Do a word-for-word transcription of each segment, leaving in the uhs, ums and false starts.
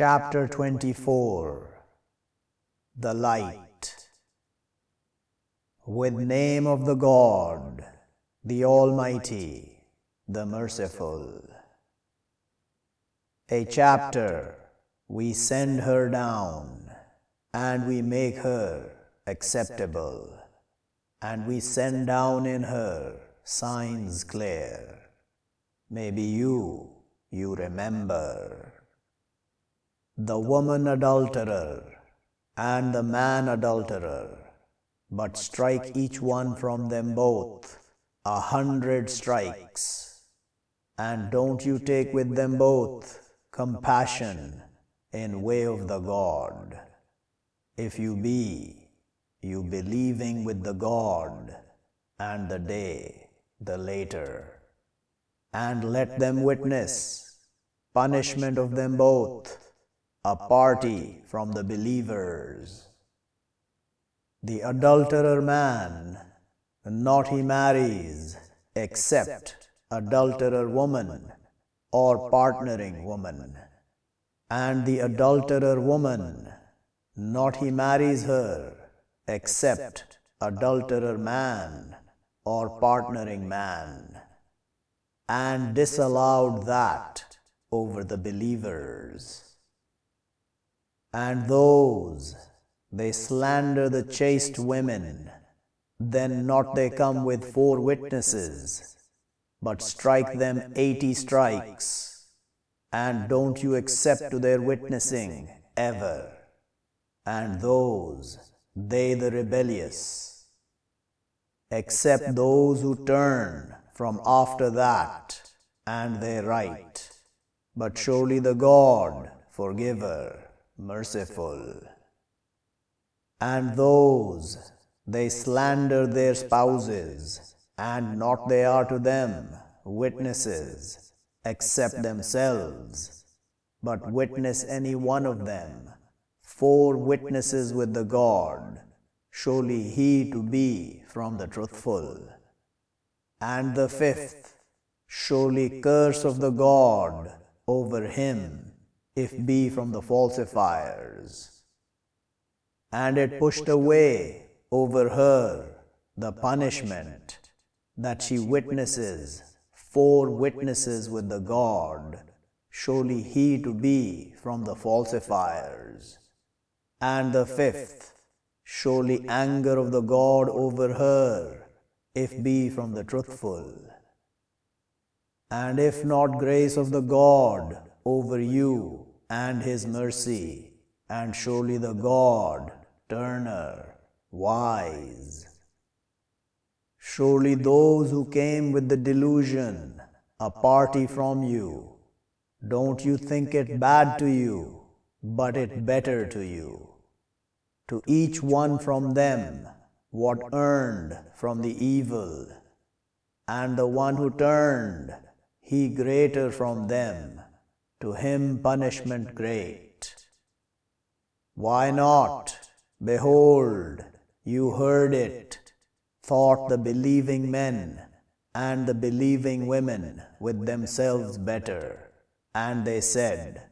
Chapter twenty-four, The Light. With name of the God, the Almighty, the Merciful. A chapter, we send her down, and we make her acceptable, and we send down in her signs clear. Maybe you, you remember. The woman adulterer and the man adulterer, but strike each one from them both a hundred strikes, and don't you take with them both compassion in way of the God, if you be, you believing with the God, and the day, the later. And let them witness punishment of them both, a party from the believers. The adulterer man, not he marries, except adulterer woman, or partnering woman. And the adulterer woman, not he marries her, except adulterer man, or partnering man. And disallowed that over the believers. And those, they slander the chaste women, then not they come with four witnesses, but strike them eighty strikes. And don't you accept to their witnessing ever. And those, they the rebellious. Except those who turn from after that, and they right. But surely the God, forgiver, merciful. And those, they slander their spouses, and not they are to them witnesses, except themselves, but witness any one of them, four witnesses with the God, surely he to be from the truthful. And the fifth, surely curse of the God over him, if be from the falsifiers. And it pushed away over her the punishment, that she witnesses four witnesses with the God, surely he to be from the falsifiers. And the fifth, surely anger of the God over her, if be from the truthful. And if not grace of the God over you and his mercy, and surely the God, turner, wise. Surely those who came with the delusion, a party from you, don't you think it bad to you, but it better to you. To each one from them, what earned from the evil, and the one who turned, he greater from them, to him punishment great. Why not? Behold, you heard it, thought the believing men and the believing women with themselves better, and they said,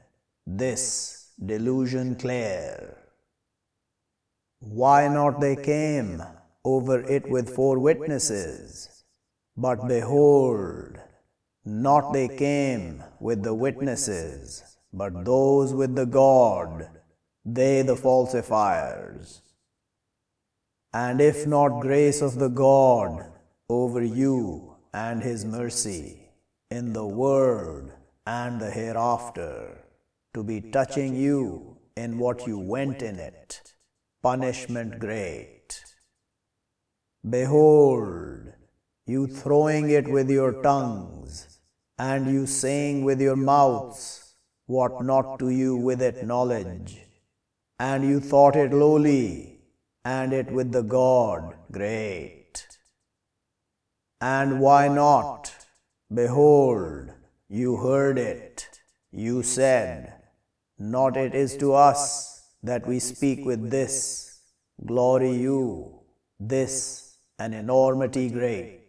this delusion clear. Why not they came over it with four witnesses? But behold, not they came with the witnesses, but those with the God, they the falsifiers. And if not grace of the God over you and his mercy in the world and the hereafter, to be touching you in what you went in it, punishment great. Behold, you throwing it with your tongues, and you saying with your mouths what not to you with it knowledge, and you thought it lowly, and it with the God, great. And why not? Behold, you heard it. You said, not it is to us that we speak with this, glory you, this an enormity great.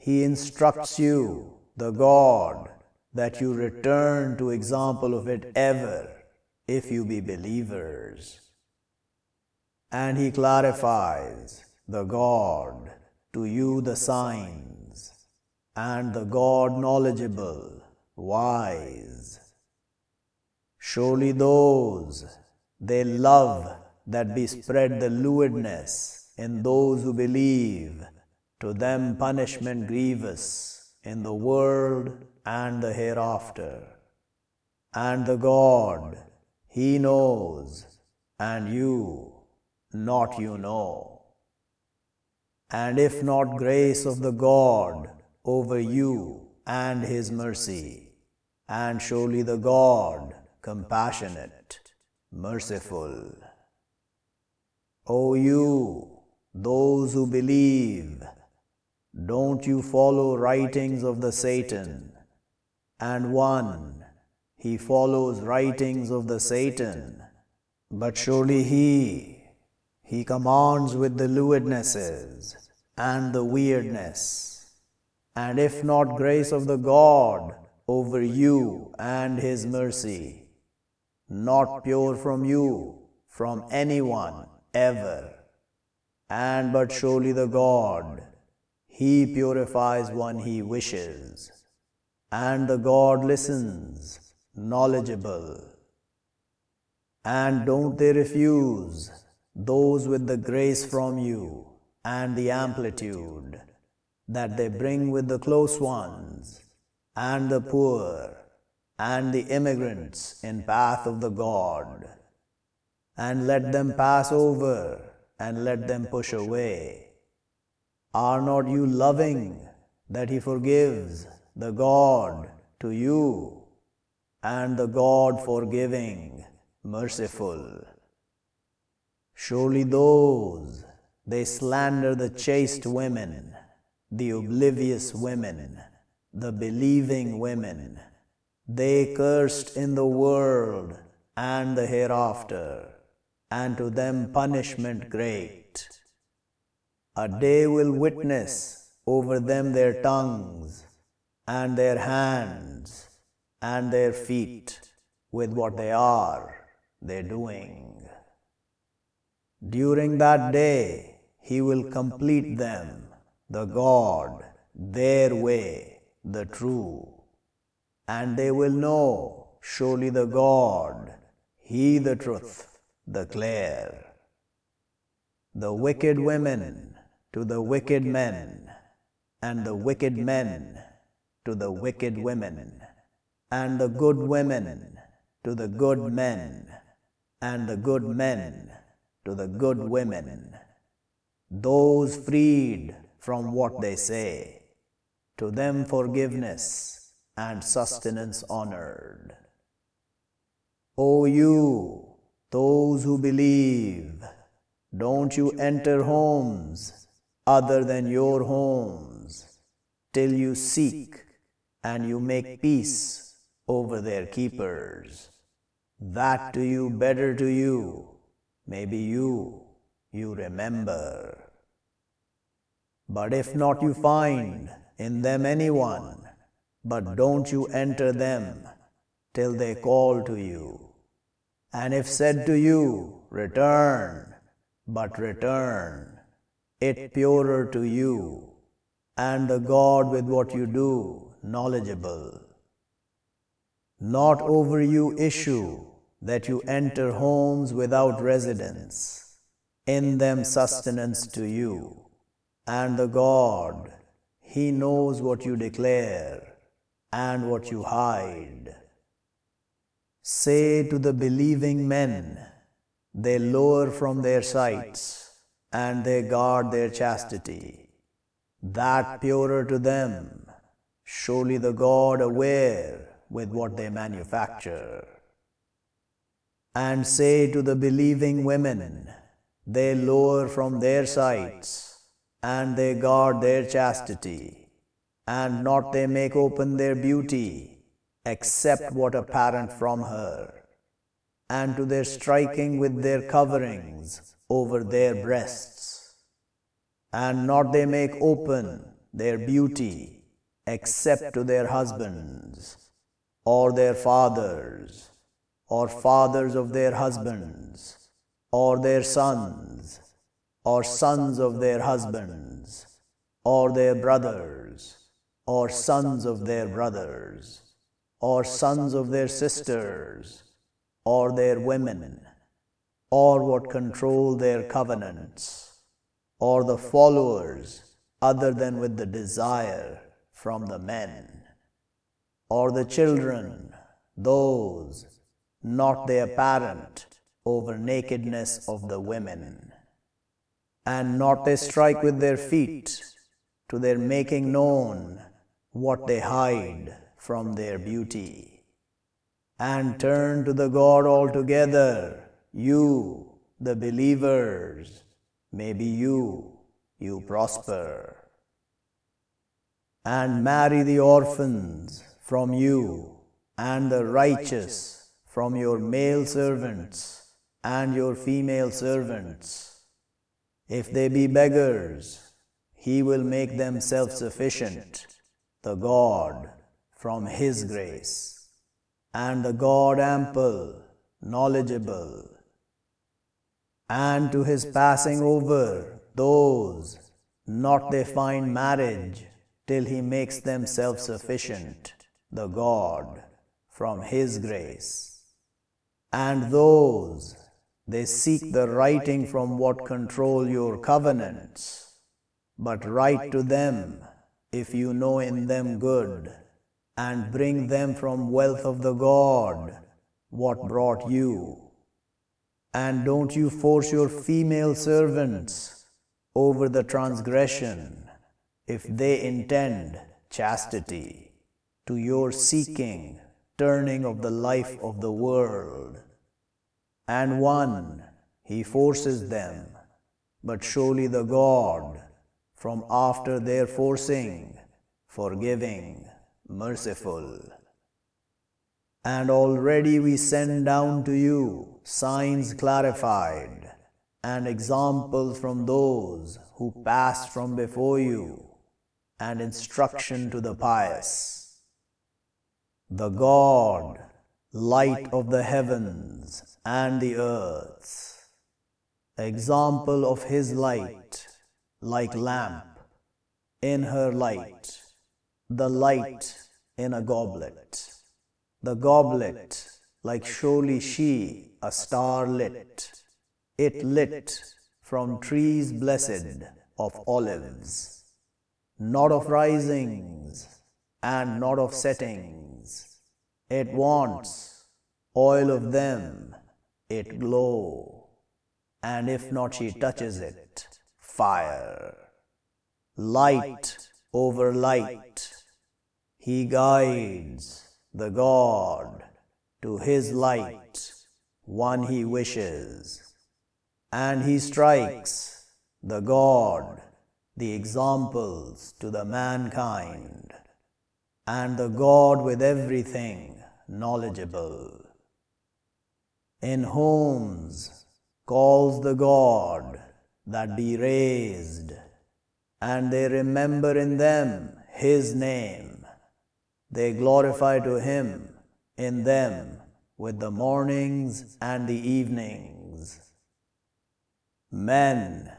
He instructs you, the God, that you return to example of it ever, if you be believers. And he clarifies, the God, to you the signs, and the God knowledgeable, wise. Surely those, they love that be spread the lewdness in those who believe, to them punishment grievous in the world and the hereafter. And the God, He knows, and you, not you know. And if not grace of the God over you and His mercy, and surely the God, compassionate, merciful. O you, those who believe, don't you follow writings of the Satan, and one, he follows writings of the Satan, but surely he, he commands with the lewdnesses and the weirdness, and if not grace of the God over you and His mercy, not pure from you, from anyone, ever, and but surely the God, He purifies one He wishes, and the God listens, knowledgeable. And don't they refuse those with the grace from you and the amplitude that they bring with the close ones and the poor and the immigrants in path of the God, and let them pass over and let them push away. Are not you loving that He forgives the God to you? And the God forgiving, merciful. Surely those, they slander the chaste women, the oblivious women, the believing women, they cursed in the world and the hereafter, and to them punishment great. A day will witness over them their tongues and their hands, and their feet with what they are, they doing. During that day, He will complete them, the God, their way, the true. And they will know, surely the God, He the truth, the clear. The wicked women to the wicked men, and the wicked men to the wicked women, and the good women to the good men, and the good men to the good women, those freed from what they say, to them forgiveness and sustenance honored. O you, those who believe, don't you enter homes other than your homes, till you seek and you make peace over their keepers, that to you better to you, maybe you, you remember. But if not you find in them anyone, but don't you enter them till they call to you. And if said to you, return, but return, it purer to you, and the God with what you do, knowledgeable. Not over you issue that you enter homes without residence, in them sustenance to you, and the God, He knows what you declare and what you hide. Say to the believing men, they lower from their sights and they guard their chastity, that purer to them, surely the God aware with what they manufacture. And say to the believing women, they lower from their sights, and they guard their chastity, and not they make open their beauty, except what apparent from her, and to their striking with their coverings over their breasts, and not they make open their beauty, except to their husbands, or their fathers, or fathers of their husbands, or their sons, or sons of their husbands, or their brothers, or sons of their brothers, or sons of their sisters, or their women, or what control their covenants, or the followers other than with the desire from the men, or the children, those not their parent, over nakedness of the women, and not they strike with their feet to their making known what they hide from their beauty, and turn to the God altogether. You, the believers, may be you, you prosper. And marry the orphans from you, and the righteous from your male servants and your female servants. If they be beggars, He will make them self-sufficient, the God from His grace, and the God ample, knowledgeable. And to His passing over those not they find marriage till He makes them self-sufficient, the God from His grace. And those they seek the righting from what control your covenants, but write to them if you know in them good, and bring them from wealth of the God what brought you. And don't you force your female servants over the transgression, if they intend chastity, to your seeking, turning of the life of the world. And one, He forces them, but surely the God, from after their forcing, forgiving, merciful. And already we send down to you signs clarified, and examples from those who passed from before you, and instruction to the pious. The God, light of the heavens and the earth, example of His light, like lamp, in her light, the light in a goblet. The goblet, like surely she, a star lit, it lit from trees blessed of olives, not of risings and not of settings. It wants oil of them, it glow, and if not she touches it, fire. Light over light, He guides the God to His light, one He wishes, and He strikes the God, the examples to the mankind, and the God with everything knowledgeable. In homes calls the God that be raised, and they remember in them His name. They glorify to Him in them with the mornings and the evenings. Men,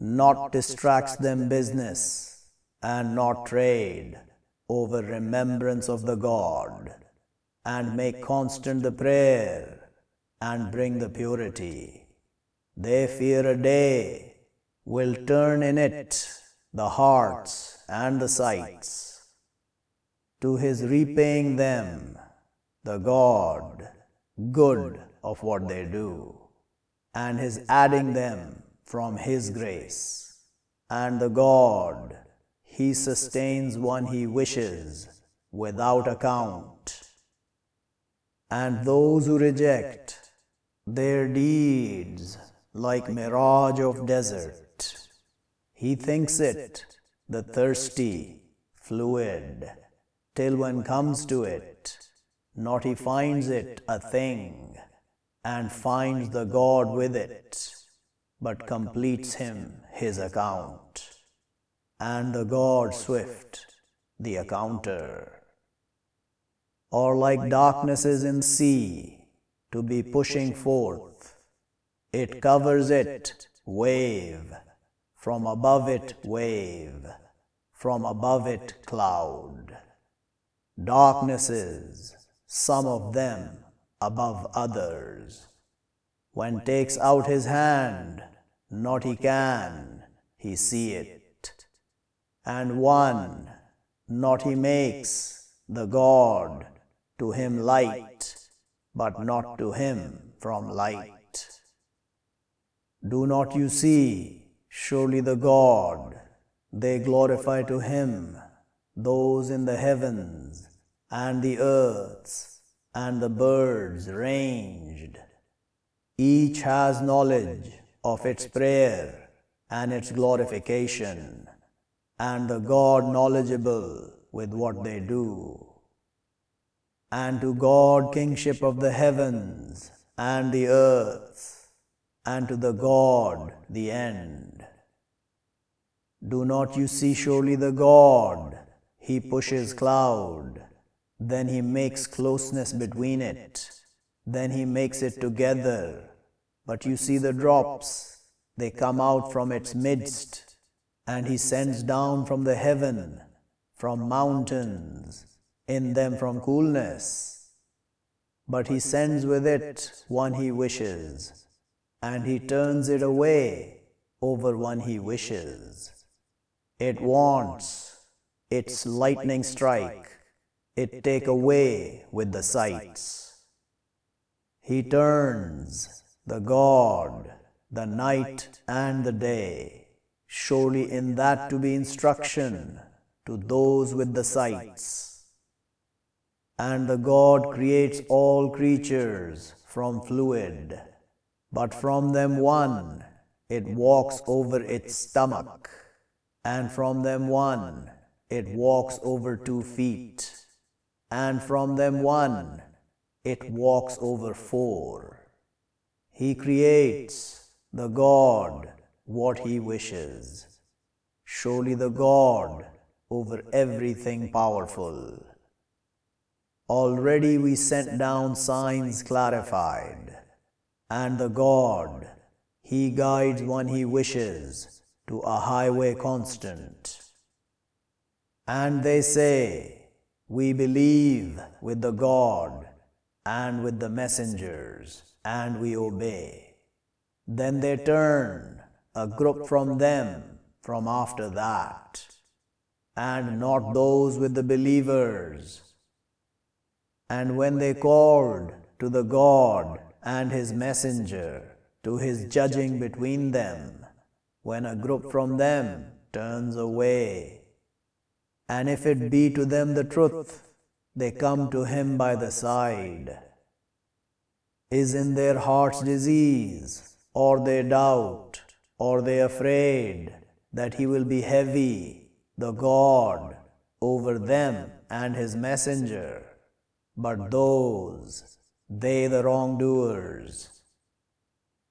not distracts them business and not trade over remembrance of the God, and make constant the prayer and bring the purity. They fear a day will turn in it the hearts and the sights. To His repaying them, the God, good of what they do, and His adding them from His grace, and the God, He sustains one He wishes without account. And those who reject their deeds like mirage of desert, He thinks it the thirsty fluid, till when comes to it, not He finds it a thing, and finds the God with it, but completes Him His account, and the God swift, the accounter. or like darknesses in sea, to be pushing forth. It covers it, wave, from above it, wave, from above it, cloud. Darknesses, some of them above others. When takes out his hand, not he can, he see it. And one, not he makes, the God, to him light, but not to him from light. Do not you see, surely the God, they glorify to him, those in the heavens, and the earths, and the birds ranged. Each has knowledge of its prayer and its glorification, and the God knowledgeable with what they do. And to God kingship of the heavens and the earth, and to the God the end. Do not you see surely the God, he pushes cloud, then he makes closeness between it, then he makes it together, but you see the drops, they come out from its midst, and he sends down from the heaven, from mountains, in them from coolness. But he sends with it one he wishes, and he turns it away over one he wishes. It wants, its lightning strike, it take away with the sights. He turns, the God, the night and the day, surely in that to be instruction to those with the sights. And the God creates all creatures from fluid, but from them one, it walks over its stomach, and from them one, it walks over two feet, and from them one, it walks over four. He creates, the God, what he wishes. Surely the God, over everything powerful. Already we sent down signs clarified, and the God, he guides one he wishes to a highway constant. And they say, we believe with the God and with the messengers, and we obey. Then they turn, a group from them, from after that, and not those with the believers. And when they called to the God and his messenger, to his judging between them, when a group from them turns away, and if it be to them the truth, they come to him by the side. Is in their hearts disease, or they doubt, or they afraid that he will be heavy, the God, over them and his messenger. But those, they the wrongdoers.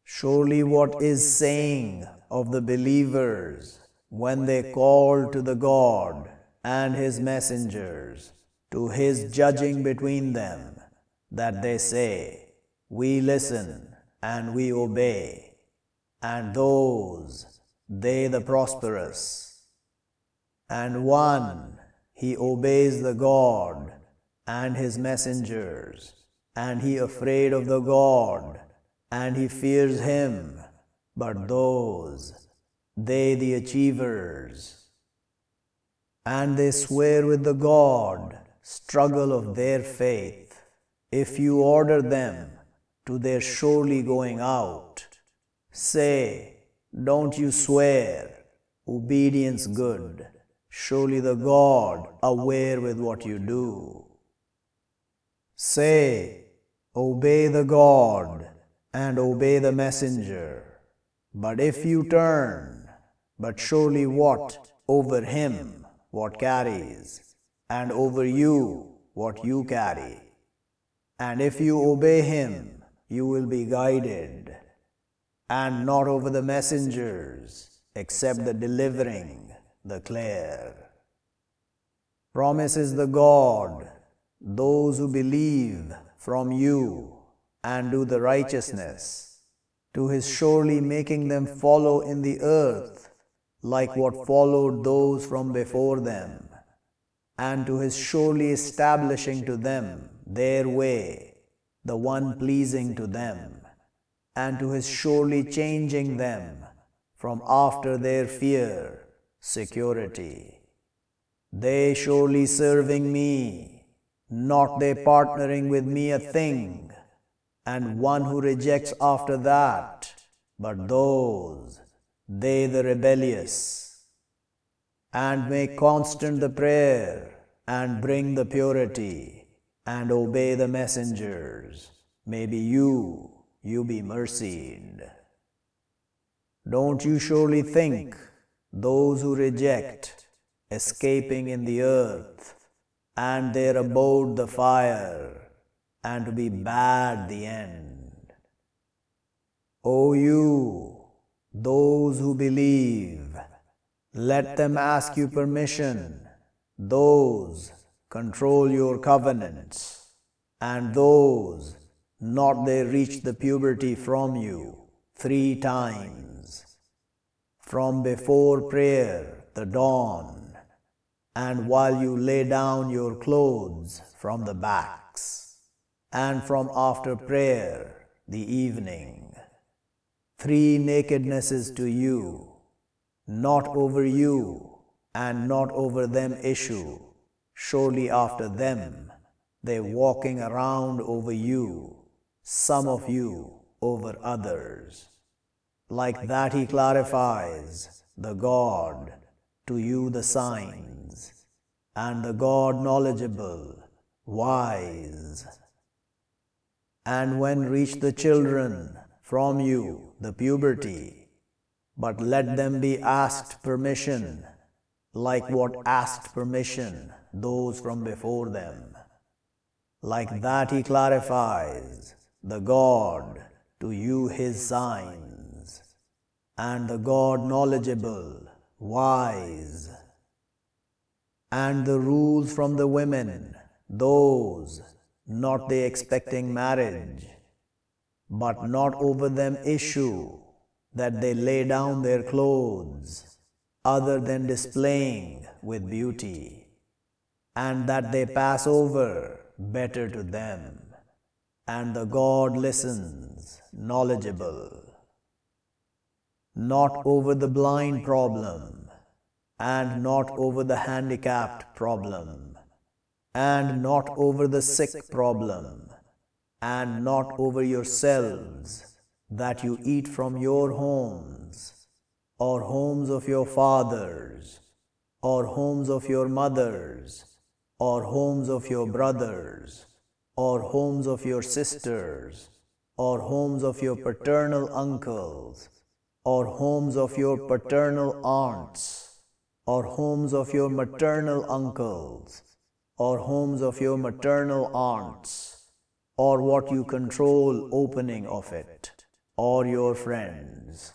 Surely what is saying of the believers when they call to the God and his messengers, to his judging between them, that they say, we listen and we obey, and those, they the prosperous. And one, he obeys the God and his messengers, and he afraid of the God, and he fears him, but those, they the achievers. And they swear with the God, struggle of their faith. If you order them to their surely going out, say, don't you swear, obedience good, surely the God aware with what you do. Say, obey the God and obey the messenger, but if you turn, but surely what over him, what carries, and over you, what you carry. And if you obey him, you will be guided, and not over the messengers, except the delivering, the clear. Promises the God, those who believe from you and do the righteousness, to his surely making them follow in the earth like what followed those from before them, and to his surely establishing to them their way, the one pleasing to them, and to his surely changing them from after their fear, security. They surely serving me, not they partnering with me a thing, and one who rejects after that, but those, they the rebellious. And make constant the prayer, and bring the purity, and obey the messengers. Maybe you, you be mercied. Don't you surely think those who reject, escaping in the earth, and there abode the fire, and to be bad the end. O you, those who believe, let them ask you permission, those control your covenants, and those not they reach the puberty from you three times, from before prayer, the dawn, and while you lay down your clothes from the backs, and from after prayer, the evening. Three nakednesses to you, not over you, and not over them issue, surely after them, they walking around over you, some of you over others. Like that he clarifies, the God, to you the signs, and the God knowledgeable, wise. And when reach the children from you the puberty, but let them be asked permission, like what asked permission those from before them. Like that he clarifies, the God, to you his signs, and the God knowledgeable, wise. And the rules from the women, those, not they expecting marriage, but not over them issue, that they lay down their clothes, other than displaying with beauty, and that they pass over, better to them, and the God listens, knowledgeable. Not over the blind problem, and not over the handicapped problem, and not over the sick problem, and not over yourselves, that you eat from your homes, or homes of your fathers, or homes of your mothers, or homes of your brothers, or homes of your sisters, or homes of your paternal uncles, or homes of your paternal aunts, or homes of your maternal uncles, or homes of your maternal aunts, or what you control opening of it, or your friends.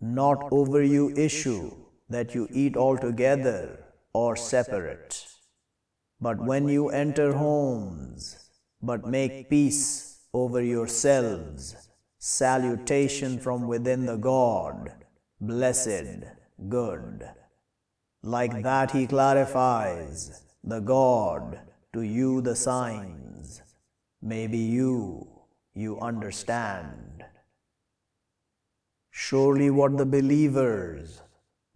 Not over you issue that you eat altogether or separate, but when you enter homes, but make peace over yourselves. Salutation from within the God, blessed, good. Like that he clarifies, the God, to you the signs. Maybe you, you understand. Surely what the believers,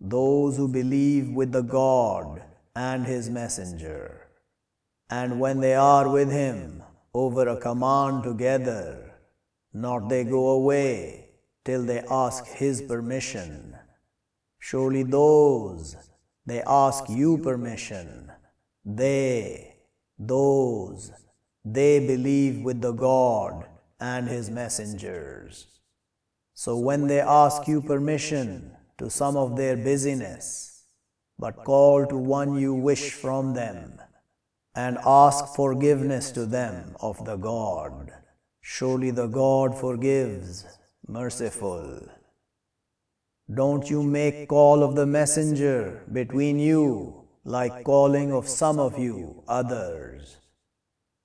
those who believe with the God and his messenger, and when they are with him, over a command together, not they go away till they ask his permission. Surely those, they ask you permission. They, those, they believe with the God and his messengers. So when they ask you permission to some of their busyness, but call to one you wish from them, and ask forgiveness to them of the God. Surely the God forgives, merciful. Don't you make call of the messenger between you, like calling of some of you others,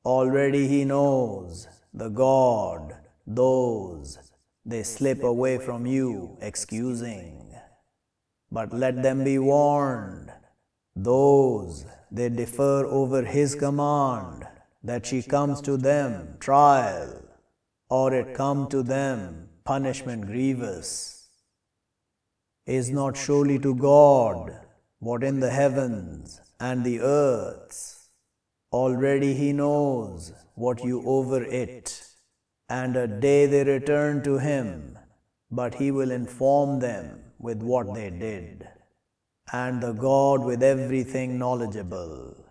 Already he knows, the God, those, they slip away from you, excusing. But let them be warned, those, they differ over his command, that she comes to them, trial, or it come to them, punishment grievous. Is not surely to God what in the heavens and the earths? Already he knows what you over it, and a day they return to him, but he will inform them with what they did, and the God with everything knowledgeable.